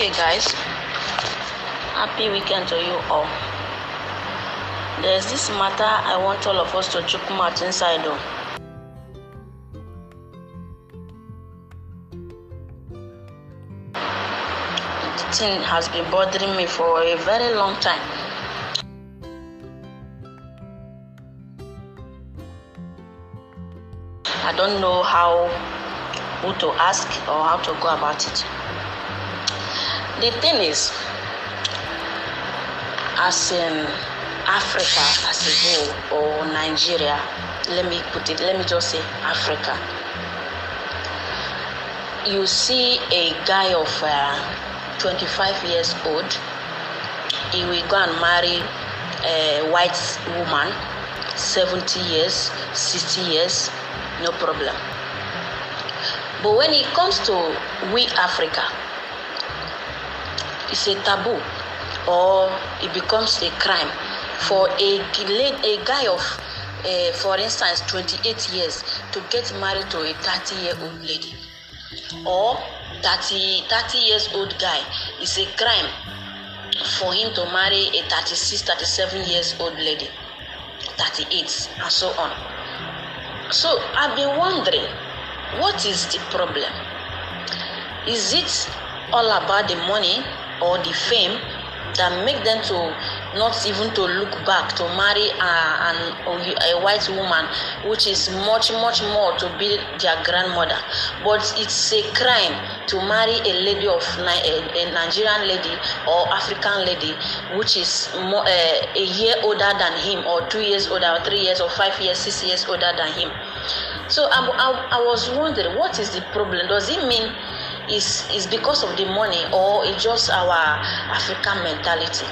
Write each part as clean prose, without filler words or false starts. Okay guys, happy weekend to you all. There's this matter I want all of us to chuck mouth inside of. The thing has been bothering me for a very long time. I don't know who to ask or how to go about it. The thing is, as in Africa as a whole, or Nigeria, let me just say Africa, you see a guy of 25 years old, he will go and marry a white woman, 70 years, 60 years, no problem. But when it comes to we Africa, it's a taboo, or it becomes a crime for a guy of, for instance, 28 years to get married to a 30-year-old lady, or 30 years old guy. It's a crime for him to marry a 36, 37 years old lady, 38, and so on. So I've been wondering, what is the problem? Is it all about the money or the fame that make them to not even to look back to marry a white woman, which is much more to be their grandmother? But it's a crime to marry a lady of a Nigerian lady or African lady, which is more, a year older than him, or 2 years older, or 3 years, or 5 years, 6 years older than him. So I was wondering, what is the problem? Does it mean it's because of the money, or it's just our African mentality?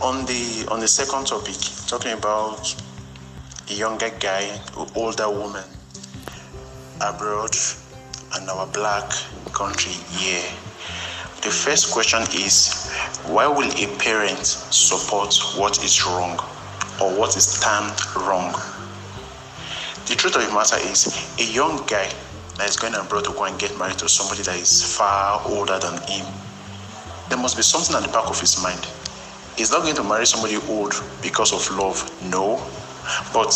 On the second topic, talking about a younger guy, older woman abroad, and our black country here. The first question is, why will a parent support what is wrong or what is termed wrong? The truth of the matter is, a young guy that is going abroad to go and get married to somebody that is far older than him, there must be something at the back of his mind. He's not going to marry somebody old because of love, no. But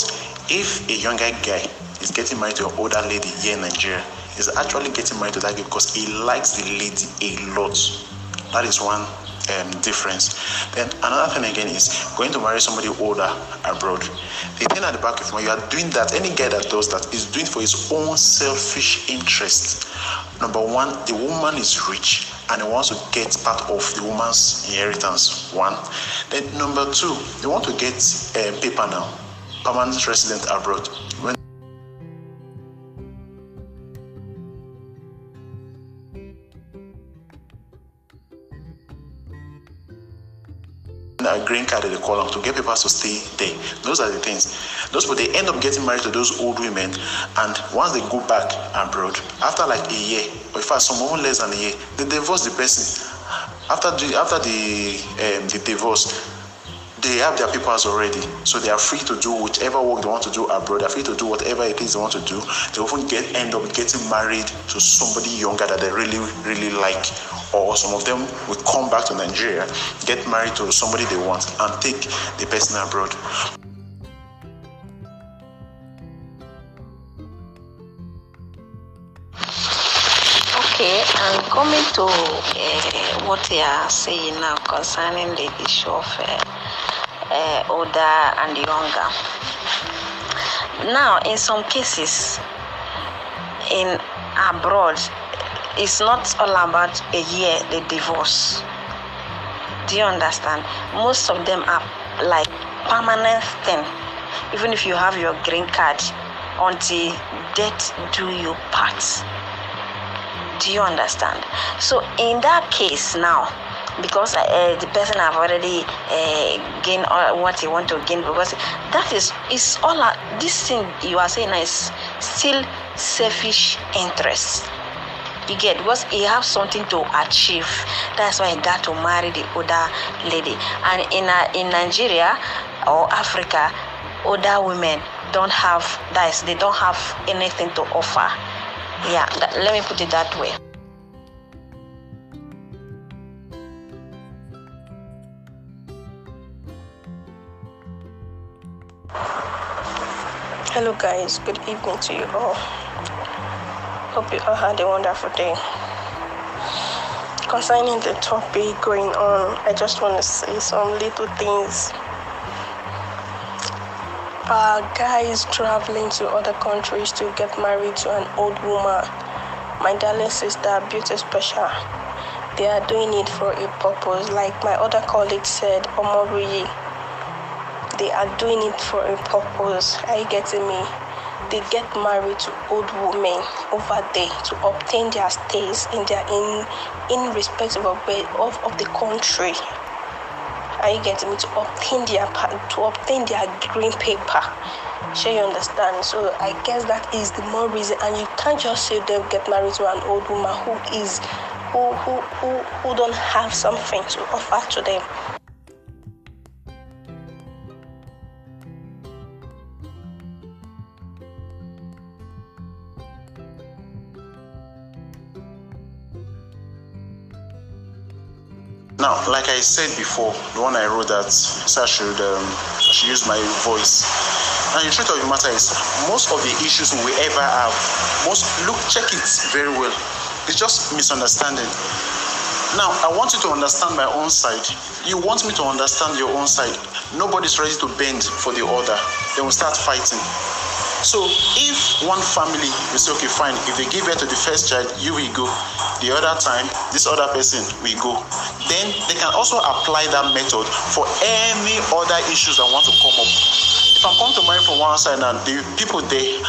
if a younger guy is getting married to an older lady here in Nigeria, is actually getting married to that guy because he likes the lady a lot. That is one difference. Then another thing again is going to marry somebody older abroad. The thing at the back of your mind, you are doing that. Any guy that does that is doing for his own selfish interest. Number one, the woman is rich and he wants to get part of the woman's inheritance. One. Then number two, they want to get paper now, permanent resident abroad. A green card, they call them to get papers to stay there. Those are the things. Those people, they end up getting married to those old women, and once they go back abroad, after like a year, or if some more less than a year, they divorce the person. After the divorce, they have their papers already, so they are free to do whichever work they want to do abroad. They are free to do whatever it is they want to do. They often end up getting married to somebody younger that they really like. Or some of them will come back to Nigeria, get married to somebody they want, and take the person abroad. Okay, I'm coming to what they are saying now concerning the issue of older and younger. Now, in some cases, in abroad, it's not all about a year they divorce. Do you understand? Most of them are like permanent thing. Even if you have your green card, until death do you part. Do you understand? So in that case now, because the person have already gained what he want to gain, because that is, it's all this thing you are saying is still selfish interest. You get, because he have something to achieve. That's why he got to marry the older lady. And in Nigeria, or Africa, older women don't have, that is, they don't have anything to offer. Yeah, let me put it that way. Hello guys, good evening to you all. Hope you all had a wonderful day. Concerning the topic going on, I just want to say some little things. Guys traveling to other countries to get married to an old woman, my darling sister, Beauty Special, they are doing it for a purpose. Like my other colleague said, Omori, they are doing it for a purpose. Are you getting me? They get married to old women over there to obtain their stays in their in respect of the country. Are you getting me? To obtain their green paper. Sure, you understand? So I guess that is the more reason. And you can't just say they'll get married to an old woman who don't have something to offer to them. Now, like I said before, the one I wrote that so I should use my voice. And the truth of the matter is, most of the issues we ever have, check it very well. It's just misunderstanding. Now, I want you to understand my own side. You want me to understand your own side. Nobody's ready to bend for the other. They will start fighting. So if one family will say, okay, fine, if they give birth to the first child, you will go. The other time, this other person will go. Then they can also apply that method for any other issues that want to come up. If I'm coming to marry from one side and the people there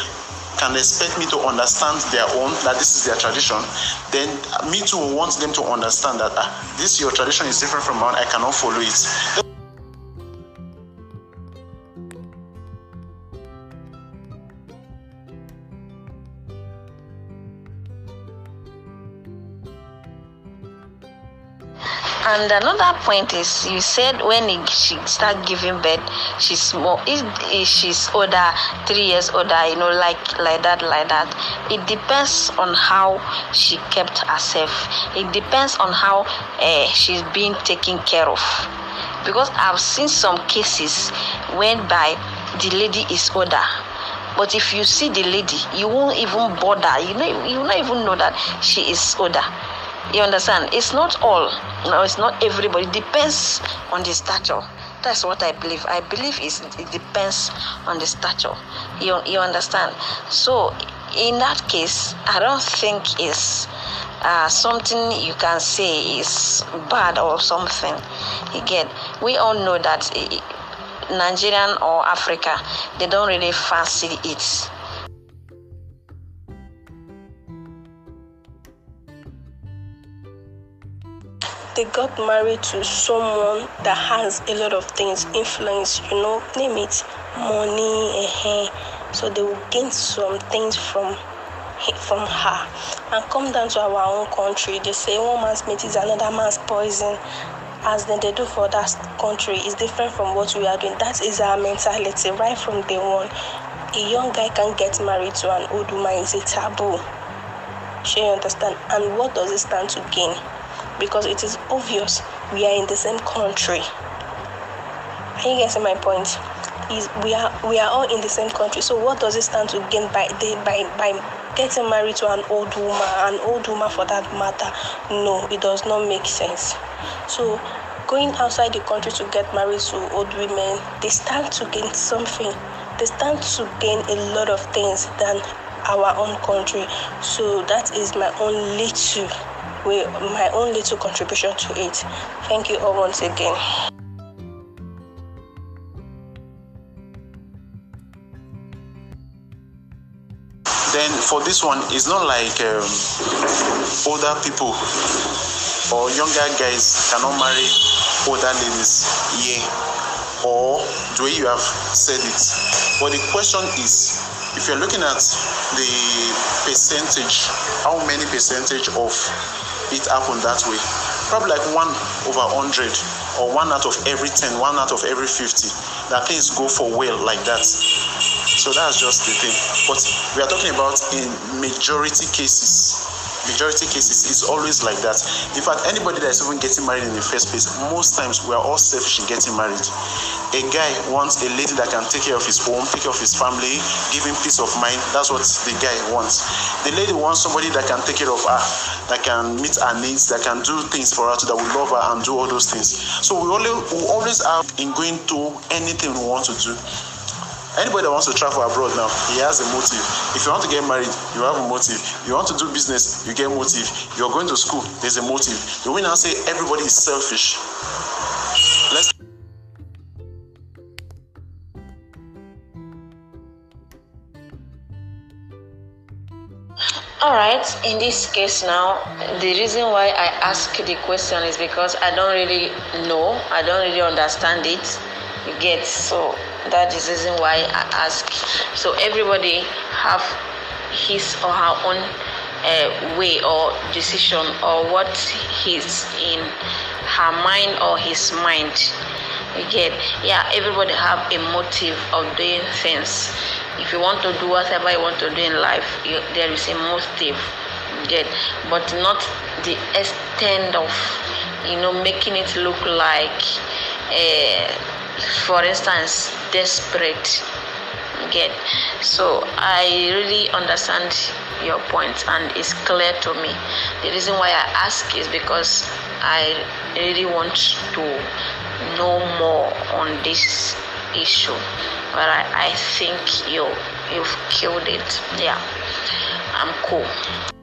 can expect me to understand their own, that this is their tradition, then me too want them to understand that this your tradition is different from mine, I cannot follow it. And another point is, you said when she start giving birth, she's more, if she's older, 3 years older, you know, like that. It depends on how she kept herself. It depends on how she's being taken care of. Because I've seen some cases whereby the lady is older. But if you see the lady, you won't even bother. You not even know that she is older. You understand? It's not all. No, it's not everybody. It depends on the stature. That's what I believe. I believe it depends on the stature. You understand? So in that case, I don't think it's something you can say is bad or something. Again, we all know that Nigerian or Africa, they don't really fancy it. They got married to someone that has a lot of things, influence, you know, name it, money, so they will gain some things from her. And come down to our own country, they say one man's meat is another man's poison, as then they do for that country is different from what we are doing. That is our mentality right from day one. A young guy can get married to an old woman is a taboo. Sure, you understand? And what does it stand to gain? Because it is obvious we are in the same country. Are you getting my point? Is we are all in the same country. So what does it stand to gain by getting married to an old woman for that matter? No, it does not make sense. So going outside the country to get married to old women, they stand to gain something. They stand to gain a lot of things than our own country. So that is my own little. With my own little contribution to it. Thank you all once again. Then for this one, it's not like older people or younger guys cannot marry older ladies. Yeah, or the way you have said it. But the question is, if you're looking at the percentage, how many percentage of it happened that way? Probably like 1/100 or 1 out of every 10, 1 out of every 50. that things go for well like that. So that's just the thing. But we are talking about in majority cases it's always like that. In fact, anybody that is even getting married in the first place, most times we are all selfish in getting married. A guy wants a lady that can take care of his home, take care of his family, give him peace of mind. That's what the guy wants. The lady wants somebody that can take care of her, that can meet her needs, that can do things for her, that will love her and do all those things. So we always have in going to anything we want to do. Anybody that wants to travel abroad now, he has a motive. If you want to get married, you have a motive. You want to do business, you get a motive. You're going to school, there's a motive. Do we now say everybody is selfish? Let's. Alright, in this case now, the reason why I ask the question is because I don't really know. I don't really understand it. You get, so that is the reason why I ask. So everybody have his or her own way or decision or what is in her mind or his mind. Again, yeah, everybody have a motive of doing things. If you want to do whatever you want to do in life, there is a motive. Again, but not the extent of, you know, making it look like for instance, desperate. Again, so I really understand your point and it's clear to me. The reason why I ask is because I really want to know more on this issue, but I think you've killed it. Yeah, I'm cool.